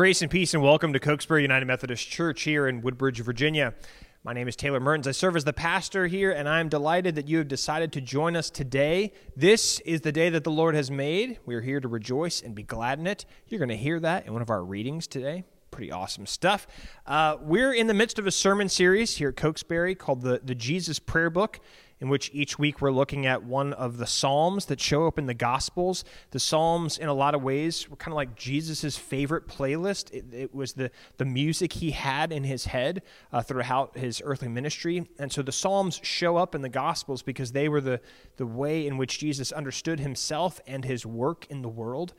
Grace and peace and welcome to Cokesbury United Methodist Church here in Woodbridge, Virginia. My name is Taylor Mertens. I serve as the pastor here, and I'm delighted that you have decided to join us today. This is the day that the Lord has made. We are here to rejoice and be glad in it. You're going to hear that in one of our readings today. Pretty awesome stuff. We're in the midst of a sermon series here at Cokesbury called the Jesus Prayer Book, in which each week we're looking at one of the Psalms that show up in the Gospels. The Psalms, in a lot of ways, were kind of like Jesus' favorite playlist. It was the music he had in his head throughout his earthly ministry. And so the Psalms show up in the Gospels because they were the way in which Jesus understood himself and his work in the world.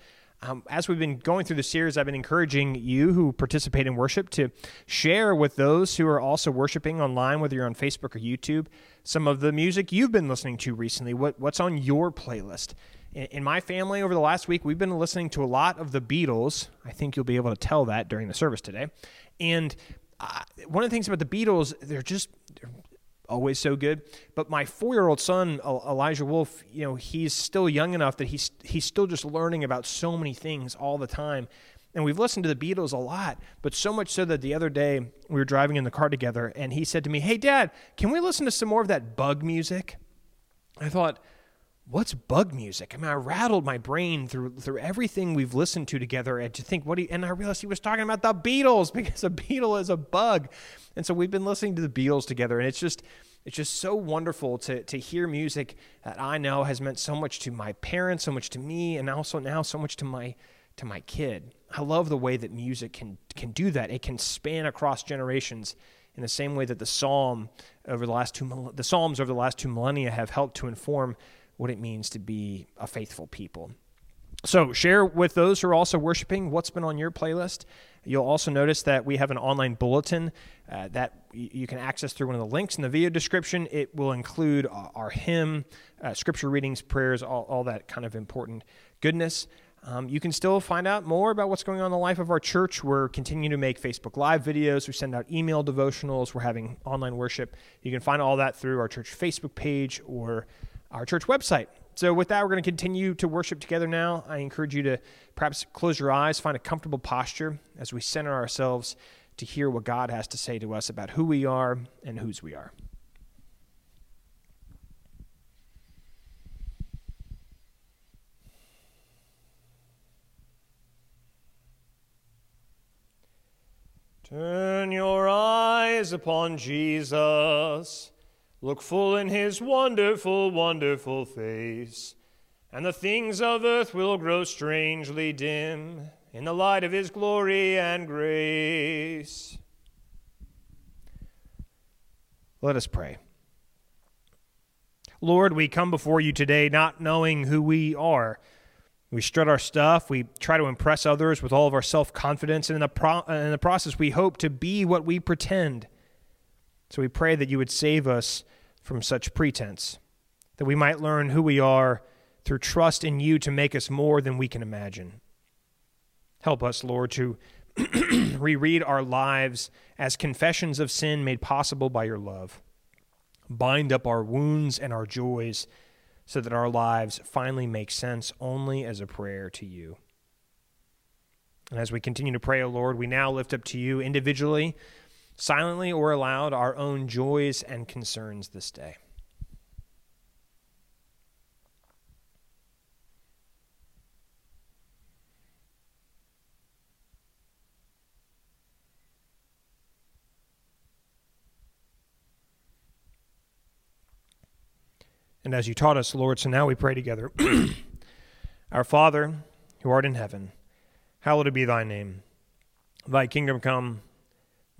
As we've been going through the series, I've been encouraging you who participate in worship to share with those who are also worshiping online, whether you're on Facebook or YouTube, some of the music you've been listening to recently, what's on your playlist. In my family, over the last week, we've been listening to a lot of the Beatles. I think you'll be able to tell that during the service today. And one of the things about the Beatles, they're always so good. But my 4-year-old son, Elijah Wolf, you know, he's still young enough that he's still just learning about so many things all the time. And we've listened to the Beatles a lot, but so much so that the other day we were driving in the car together and he said to me, "Hey, Dad, can we listen to some more of that bug music?" I thought, what's bug music? I mean, I rattled my brain through everything we've listened to together and to think, and I realized he was talking about the Beatles, because a beetle is a bug. And so we've been listening to the Beatles together, and it's just so wonderful to hear music that I know has meant so much to my parents, so much to me, and also now so much to my kid. I love the way that music can do that. It can span across generations in the same way that the Psalms over the last two millennia have helped to inform what it means to be a faithful people. So share with those who are also worshiping what's been on your playlist. You'll also notice that we have an online bulletin that you can access through one of the links in the video description. It will include our hymn, scripture readings, prayers, all that kind of important goodness. You can still find out more about what's going on in the life of our church. We're continuing to make Facebook Live videos. We send out email devotionals. We're having online worship. You can find all that through our church Facebook page or our church website. So with that, we're going to continue to worship together now. I encourage you to perhaps close your eyes, find a comfortable posture as we center ourselves to hear what God has to say to us about who we are and whose we are. Turn your eyes upon Jesus. Look full in his wonderful, wonderful face, and the things of earth will grow strangely dim in the light of his glory and grace. Let us pray. Lord, we come before you today not knowing who we are. We strut our stuff. We try to impress others with all of our self-confidence, and in the process we hope to be what we pretend. So we pray that you would save us from such pretense, that we might learn who we are through trust in you to make us more than we can imagine. Help us, Lord, to reread our lives as confessions of sin made possible by your love. Bind up our wounds and our joys so that our lives finally make sense only as a prayer to you. And as we continue to pray, O Lord, we now lift up to you individually, silently or aloud, our own joys and concerns this day. And as you taught us, Lord, so now we pray together. Our Father, who art in heaven, hallowed be thy name. Thy kingdom come.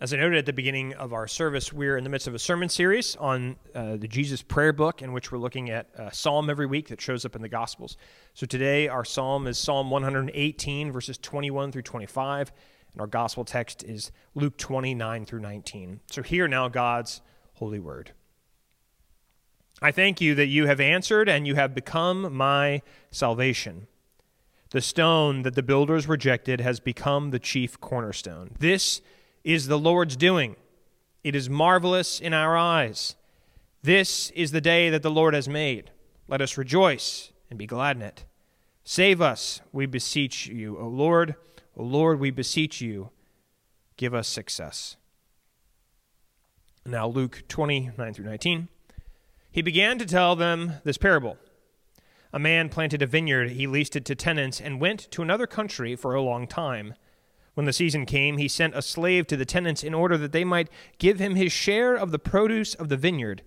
As I noted at the beginning of our service, we're in the midst of a sermon series on the Jesus Prayer Book, in which we're looking at a psalm every week that shows up in the Gospels. So today our psalm is Psalm 118, verses 21 through 25, and our Gospel text is Luke 29 through 19. So hear now God's holy word. I thank you that you have answered and you have become my salvation. The stone that the builders rejected has become the chief cornerstone. This is the Lord's doing. It is marvelous in our eyes. This is the day that the Lord has made. Let us rejoice and be glad in it. Save us, we beseech you, O Lord. O Lord, we beseech you, give us success. Now Luke 20:9 through 19. He began to tell them this parable. A man planted a vineyard, he leased it to tenants, and went to another country for a long time. When the season came, he sent a slave to the tenants in order that they might give him his share of the produce of the vineyard.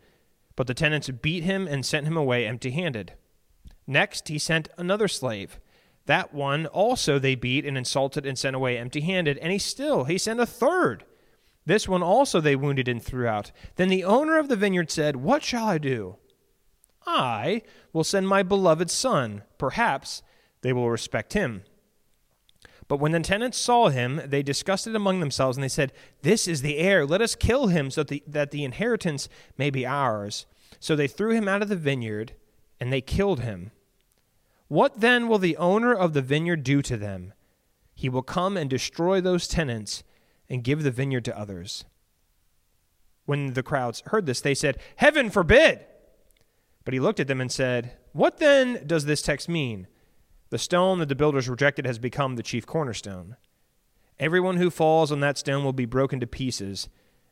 But the tenants beat him and sent him away empty-handed. Next, he sent another slave. That one also they beat and insulted and sent away empty-handed. And he sent a third. This one also they wounded and threw out. Then the owner of the vineyard said, "What shall I do? I will send my beloved son. Perhaps they will respect him." But when the tenants saw him, they discussed it among themselves, and they said, "This is the heir. Let us kill him so that the inheritance may be ours." So they threw him out of the vineyard, and they killed him. What then will the owner of the vineyard do to them? He will come and destroy those tenants and give the vineyard to others. When the crowds heard this, they said, "Heaven forbid!" But he looked at them and said, "What then does this text mean? The stone that the builders rejected has become the chief cornerstone. Everyone who falls on that stone will be broken to pieces,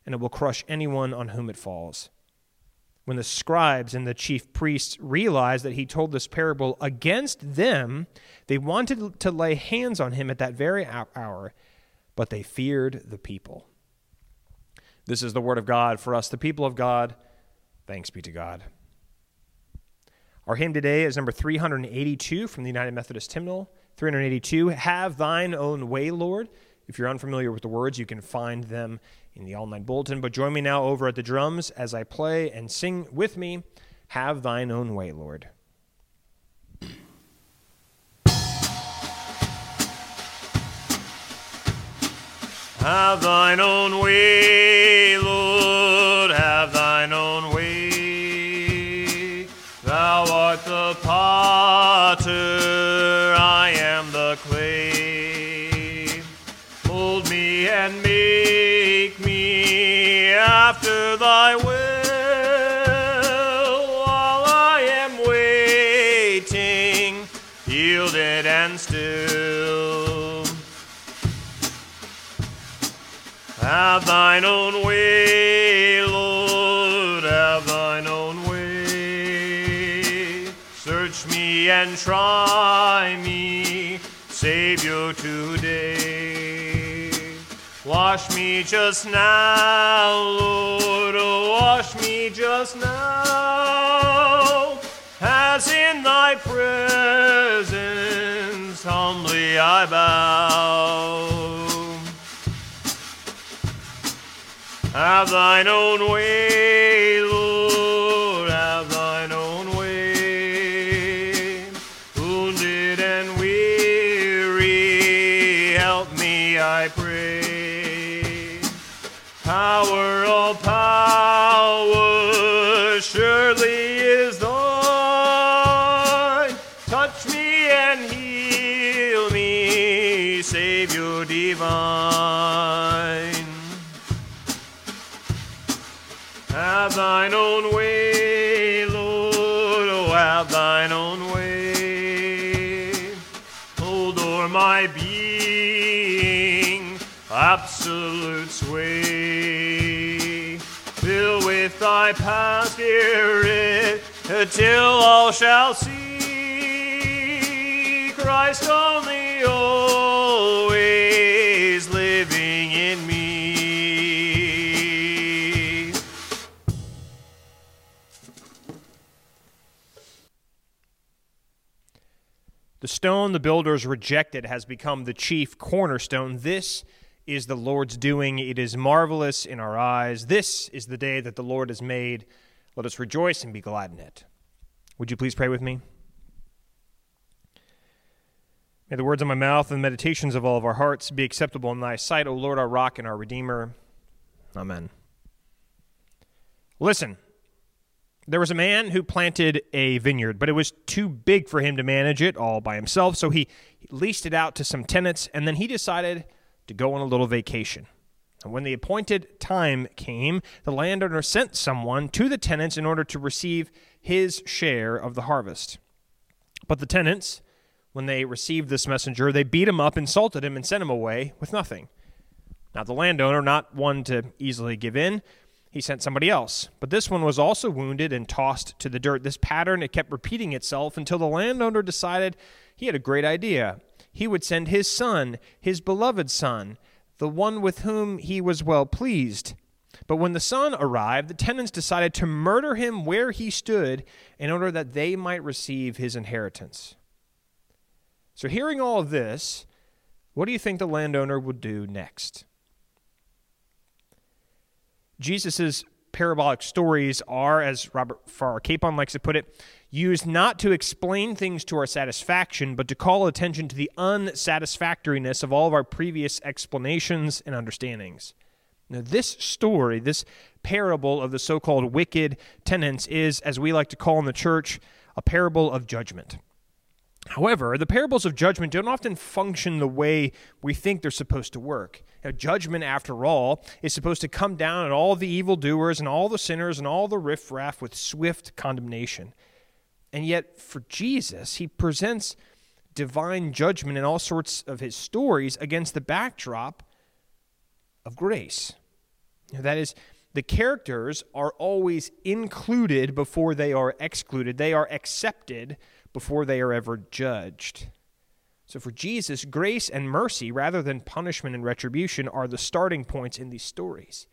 and it will crush anyone on whom it falls." When the scribes and the chief priests realized that he told this parable against them, they wanted to lay hands on him at that very hour, but they feared the people. This is the word of God for us, the people of God. Thanks be to God. Our hymn today is number 382 from the United Methodist Hymnal. 382, "Have Thine Own Way, Lord." If you're unfamiliar with the words, you can find them in the online bulletin. But join me now over at the drums as I play and sing with me, "Have Thine Own Way, Lord." Have thine own way, Lord, have thine own way. Thou art the potter, I am the clay. Mold me and make me after thy will, while I am waiting, yielded and still. Have thine own way, Lord, have thine own way. Search me and try me, Savior, today. Wash me just now, Lord, oh, wash me just now. As in thy presence humbly I bow. Have thine own way, Lord, have thine own way. Wounded and weary, help me, I pray. Power, all power, surely is thine. Touch me and heal me, Savior divine. Have thine own way, Lord, oh, have thine own way. Hold o'er my being absolute sway. Fill with thy power, Spirit, till all shall see Christ only always living in me. The stone the builders rejected has become the chief cornerstone. This is the Lord's doing. It is marvelous in our eyes. This is the day that the Lord has made. Let us rejoice and be glad in it. Would you please pray with me? May the words of my mouth and the meditations of all of our hearts be acceptable in thy sight, O Lord, our rock and our redeemer. Amen. Listen, There was a man who planted a vineyard, but it was too big for him to manage it all by himself, so he leased it out to some tenants, and then he decided to go on a little vacation. And when the appointed time came, the landowner sent someone to the tenants in order to receive his share of the harvest. But the tenants, when they received this messenger, they beat him up, insulted him, and sent him away with nothing. Now the landowner, not one to easily give in, he sent somebody else, but this one was also wounded and tossed to the dirt. This pattern, it kept repeating itself until the landowner decided he had a great idea. He would send his son, his beloved son, the one with whom he was well pleased. But when the son arrived, the tenants decided to murder him where he stood in order that they might receive his inheritance. So hearing all of this, what do you think the landowner would do next? Jesus' parabolic stories are, as Robert Farrar Capon likes to put it, used not to explain things to our satisfaction, but to call attention to the unsatisfactoriness of all of our previous explanations and understandings. Now, this story, this parable of the so-called wicked tenants is, as we like to call in the church, a parable of judgment. However, the parables of judgment don't often function the way we think they're supposed to work. Now, judgment, after all, is supposed to come down on all the evildoers and all the sinners and all the riffraff with swift condemnation. And yet, for Jesus, he presents divine judgment in all sorts of his stories against the backdrop of grace. Now, that is, the characters are always included before they are excluded. They are accepted before they are ever judged. So for Jesus, grace and mercy, rather than punishment and retribution, are the starting points in these stories.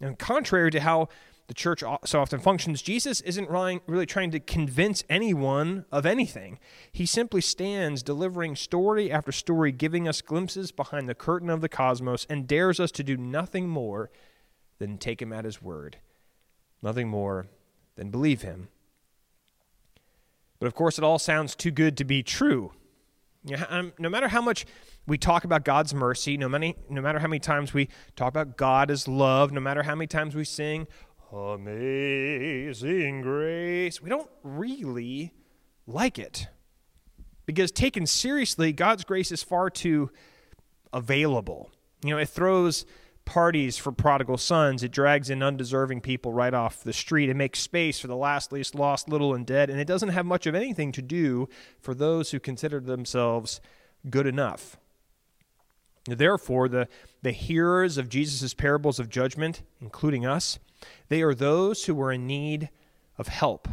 And contrary to how the church so often functions, Jesus isn't really trying to convince anyone of anything. He simply stands delivering story after story, giving us glimpses behind the curtain of the cosmos, and dares us to do nothing more than take him at his word, nothing more than believe him. But of course, it all sounds too good to be true. No matter how much we talk about God's mercy, no matter how many times we talk about God as love, no matter how many times we sing, Amazing Grace, we don't really like it. Because taken seriously, God's grace is far too available. It throws parties for prodigal sons, it drags in undeserving people right off the street, it makes space for the last, least lost, little, and dead, and it doesn't have much of anything to do for those who consider themselves good enough. Therefore, the hearers of Jesus' parables of judgment, including us, they are those who are in need of help,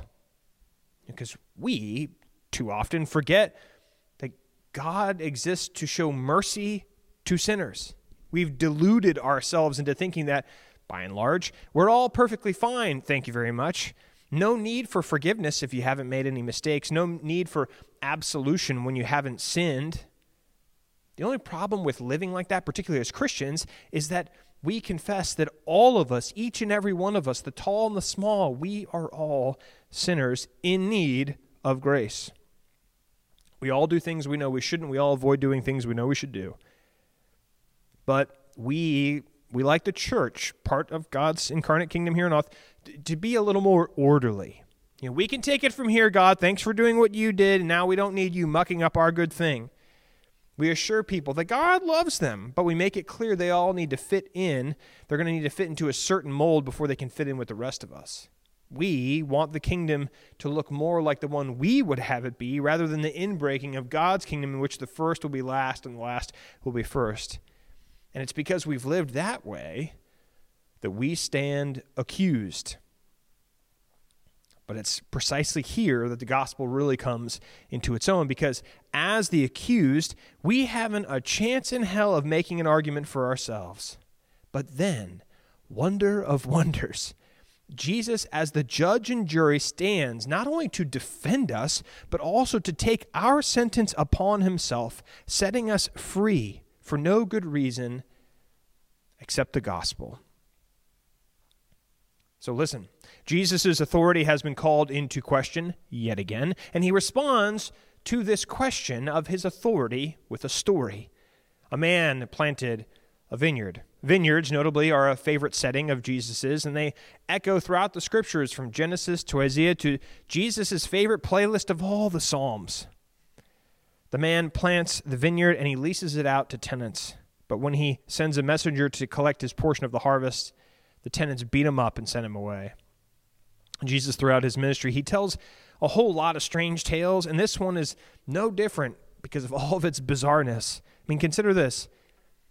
because we too often forget that God exists to show mercy to sinners. We've deluded ourselves into thinking that, by and large, we're all perfectly fine, thank you very much. No need for forgiveness if you haven't made any mistakes. No need for absolution when you haven't sinned. The only problem with living like that, particularly as Christians, is that we confess that all of us, each and every one of us, the tall and the small, we are all sinners in need of grace. We all do things we know we shouldn't. We all avoid doing things we know we should do. But we like the church, part of God's incarnate kingdom here on earth, to be a little more orderly. We can take it from here, God. Thanks for doing what you did, and now we don't need you mucking up our good thing. We assure people that God loves them, but we make it clear they all need to fit in. They're going to need to fit into a certain mold before they can fit in with the rest of us. We want the kingdom to look more like the one we would have it be, rather than the inbreaking of God's kingdom in which the first will be last and the last will be first. And it's because we've lived that way that we stand accused. But it's precisely here that the gospel really comes into its own, because as the accused, we haven't a chance in hell of making an argument for ourselves. But then, wonder of wonders, Jesus, as the judge and jury, stands not only to defend us, but also to take our sentence upon himself, setting us free for no good reason except the gospel. So listen, Jesus' authority has been called into question yet again, and he responds to this question of his authority with a story. A man planted a vineyard. Vineyards, notably, are a favorite setting of Jesus's, and they echo throughout the scriptures from Genesis to Isaiah to Jesus's favorite playlist of all the Psalms. The man plants the vineyard and he leases it out to tenants. But when he sends a messenger to collect his portion of the harvest, the tenants beat him up and send him away. Jesus, throughout his ministry, he tells a whole lot of strange tales, and this one is no different because of all of its bizarreness. I mean, consider this.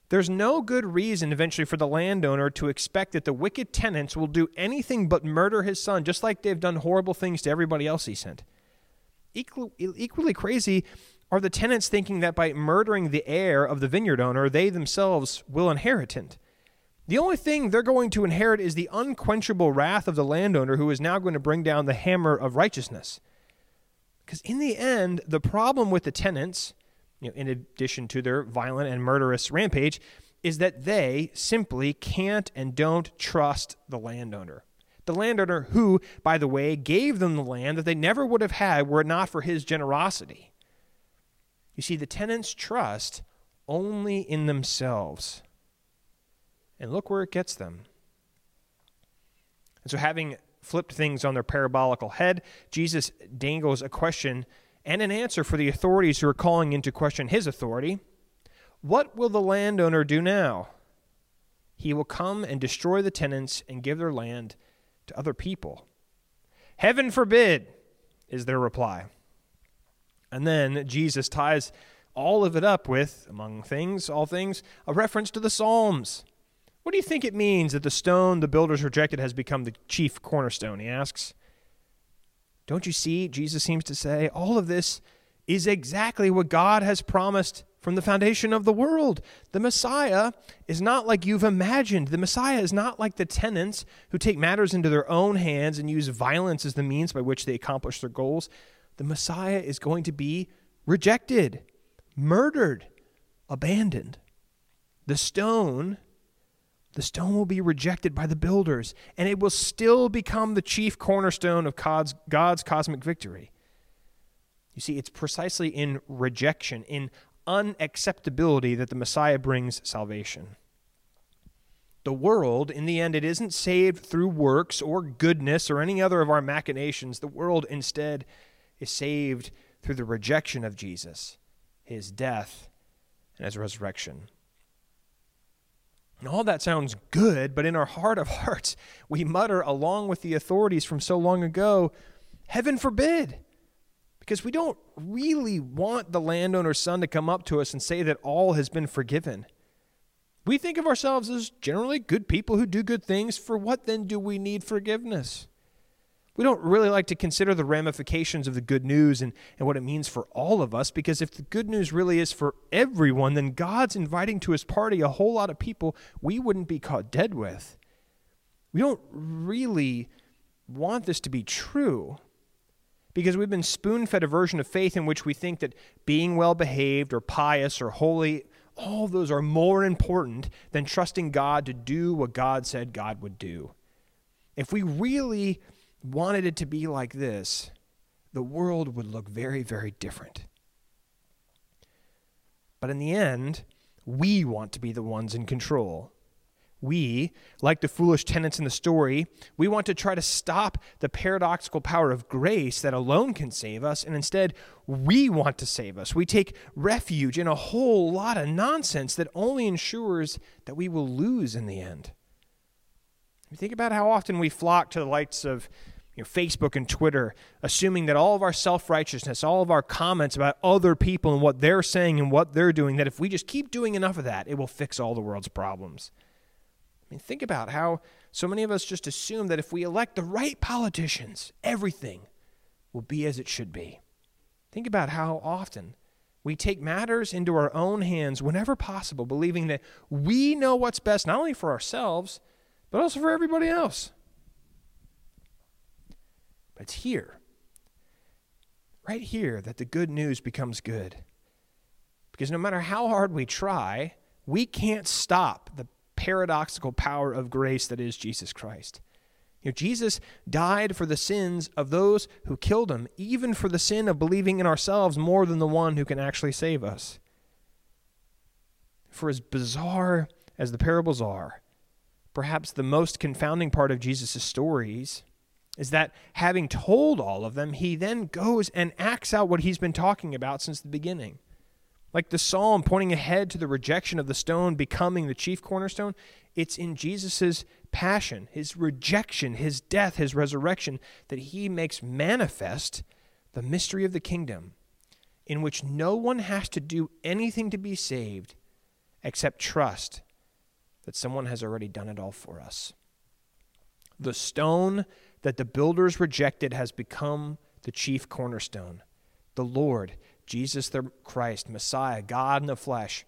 There's no good reason eventually for the landowner to expect that the wicked tenants will do anything but murder his son, just like they've done horrible things to everybody else he sent. Equally crazy are the tenants thinking that by murdering the heir of the vineyard owner, they themselves will inherit it. The only thing they're going to inherit is the unquenchable wrath of the landowner who is now going to bring down the hammer of righteousness. Because in the end, the problem with the tenants, in addition to their violent and murderous rampage, is that they simply can't and don't trust the landowner. The landowner who, by the way, gave them the land that they never would have had were it not for his generosity. You see, the tenants trust only in themselves. And look where it gets them. And so, having flipped things on their parabolical head, Jesus dangles a question and an answer for the authorities who are calling into question his authority. What will the landowner do now? He will come and destroy the tenants and give their land to other people. Heaven forbid, is their reply. And then Jesus ties all of it up with, among things, all things, a reference to the Psalms. What do you think it means that the stone the builders rejected has become the chief cornerstone, he asks. Don't you see, Jesus seems to say, all of this is exactly what God has promised from the foundation of the world. The Messiah is not like you've imagined. The Messiah is not like the tenants who take matters into their own hands and use violence as the means by which they accomplish their goals. The Messiah is going to be rejected, murdered, abandoned. The stone will be rejected by the builders, and it will still become the chief cornerstone of God's cosmic victory. You see, it's precisely in rejection, in unacceptability, that the Messiah brings salvation. The world, in the end, it isn't saved through works or goodness or any other of our machinations. The world, instead, is saved through the rejection of Jesus, his death, and his resurrection. And all that sounds good, but in our heart of hearts, we mutter along with the authorities from so long ago, heaven forbid, because we don't really want the landowner's son to come up to us and say that all has been forgiven. We think of ourselves as generally good people who do good things. For what then do we need forgiveness? We don't really like to consider the ramifications of the good news and what it means for all of us, because if the good news really is for everyone, then God's inviting to his party a whole lot of people we wouldn't be caught dead with. We don't really want this to be true, because we've been spoon-fed a version of faith in which we think that being well-behaved or pious or holy, all those are more important than trusting God to do what God said God would do. If we really wanted it to be like this, the world would look very, very different. But in the end, we want to be the ones in control. We, like the foolish tenants in the story, we want to try to stop the paradoxical power of grace that alone can save us, and instead, we want to save us. We take refuge in a whole lot of nonsense that only ensures that we will lose in the end. Think about how often we flock to the likes of Facebook and Twitter, assuming that all of our self-righteousness, all of our comments about other people and what they're saying and what they're doing, that if we just keep doing enough of that, it will fix all the world's problems. Think about how so many of us just assume that if we elect the right politicians, everything will be as it should be. Think about how often we take matters into our own hands whenever possible, believing that we know what's best, not only for ourselves, but also for everybody else. But it's here, right here, that the good news becomes good. Because no matter how hard we try, we can't stop the paradoxical power of grace that is Jesus Christ. Jesus died for the sins of those who killed him, even for the sin of believing in ourselves more than the one who can actually save us. For as bizarre as the parables are, perhaps the most confounding part of Jesus' stories is that having told all of them, he then goes and acts out what he's been talking about since the beginning. Like the psalm pointing ahead to the rejection of the stone becoming the chief cornerstone, it's in Jesus' passion, his rejection, his death, his resurrection, that he makes manifest the mystery of the kingdom, in which no one has to do anything to be saved except trust that someone has already done it all for us. The stone that the builders rejected has become the chief cornerstone, the Lord Jesus the Christ, Messiah, God in the flesh.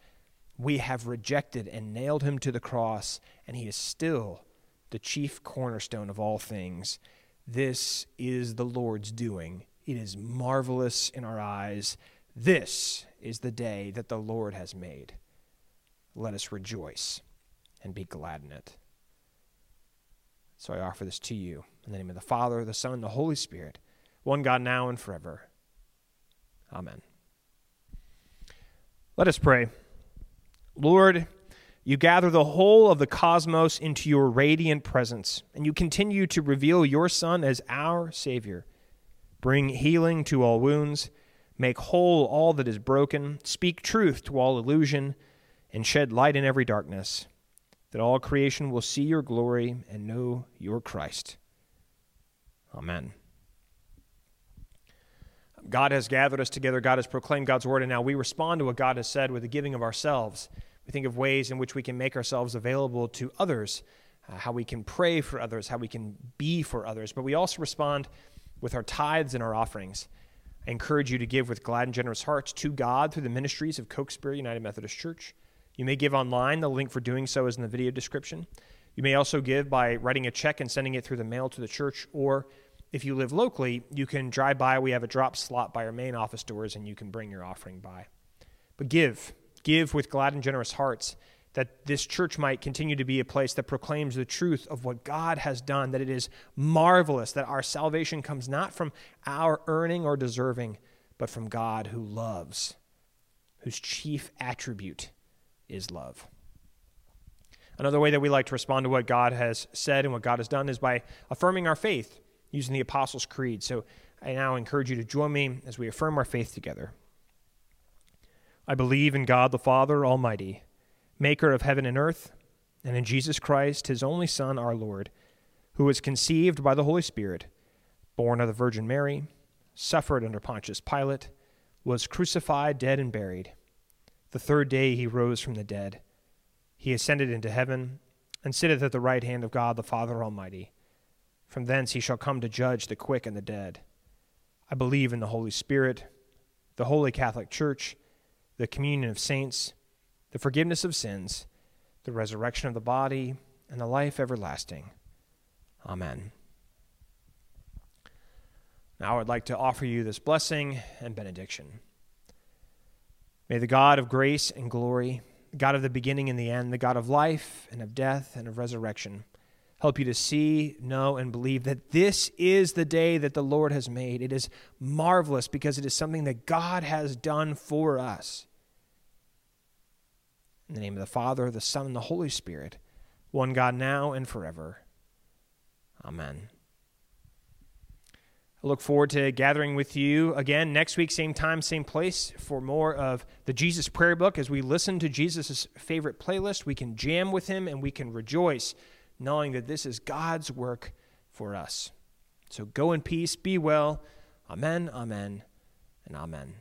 We have rejected and nailed him to the cross, and he is still the chief cornerstone of all things. This is the Lord's doing. It is marvelous in our eyes. This is the day that the Lord has made. Let us rejoice and be glad in it. So I offer this to you in the name of the Father, the Son, and the Holy Spirit, one God now and forever. Amen. Let us pray. Lord, you gather the whole of the cosmos into your radiant presence, and you continue to reveal your Son as our Savior. Bring healing to all wounds, make whole all that is broken, speak truth to all illusion, and shed light in every darkness, that all creation will see your glory and know your Christ. Amen. God has gathered us together. God has proclaimed God's word, and now we respond to what God has said with the giving of ourselves. We think of ways in which we can make ourselves available to others, how we can pray for others, how we can be for others. But we also respond with our tithes and our offerings. I encourage you to give with glad and generous hearts to God through the ministries of Cokesbury United Methodist Church. You may give online. The link for doing so is in the video description. You may also give by writing a check and sending it through the mail to the church, or if you live locally, you can drive by. We have a drop slot by our main office doors, and you can bring your offering by. But give. Give with glad and generous hearts, that this church might continue to be a place that proclaims the truth of what God has done, that it is marvelous, that our salvation comes not from our earning or deserving, but from God who loves, whose chief attribute is love. Another way that we like to respond to what God has said and what God has done is by affirming our faith using the Apostles' Creed. So I now encourage you to join me as we affirm our faith together. I believe in God the Father Almighty, maker of heaven and earth, and in Jesus Christ, his only Son, our Lord, who was conceived by the Holy Spirit, born of the Virgin Mary, suffered under Pontius Pilate, was crucified, dead, and buried. The third day he rose from the dead. He ascended into heaven and sitteth at the right hand of God the Father Almighty. From thence he shall come to judge the quick and the dead. I believe in the Holy Spirit, the Holy Catholic Church, the communion of saints, the forgiveness of sins, the resurrection of the body, and the life everlasting. Amen. Now I would like to offer you this blessing and benediction. May the God of grace and glory, God of the beginning and the end, the God of life and of death and of resurrection, help you to see, know, and believe that this is the day that the Lord has made. It is marvelous because it is something that God has done for us. In the name of the Father, the Son, and the Holy Spirit, one God now and forever. Amen. I look forward to gathering with you again next week, same time, same place, for more of the Jesus Prayer Book. As we listen to Jesus' favorite playlist, we can jam with him and we can rejoice, knowing that this is God's work for us. So go in peace, be well. Amen, amen, and amen.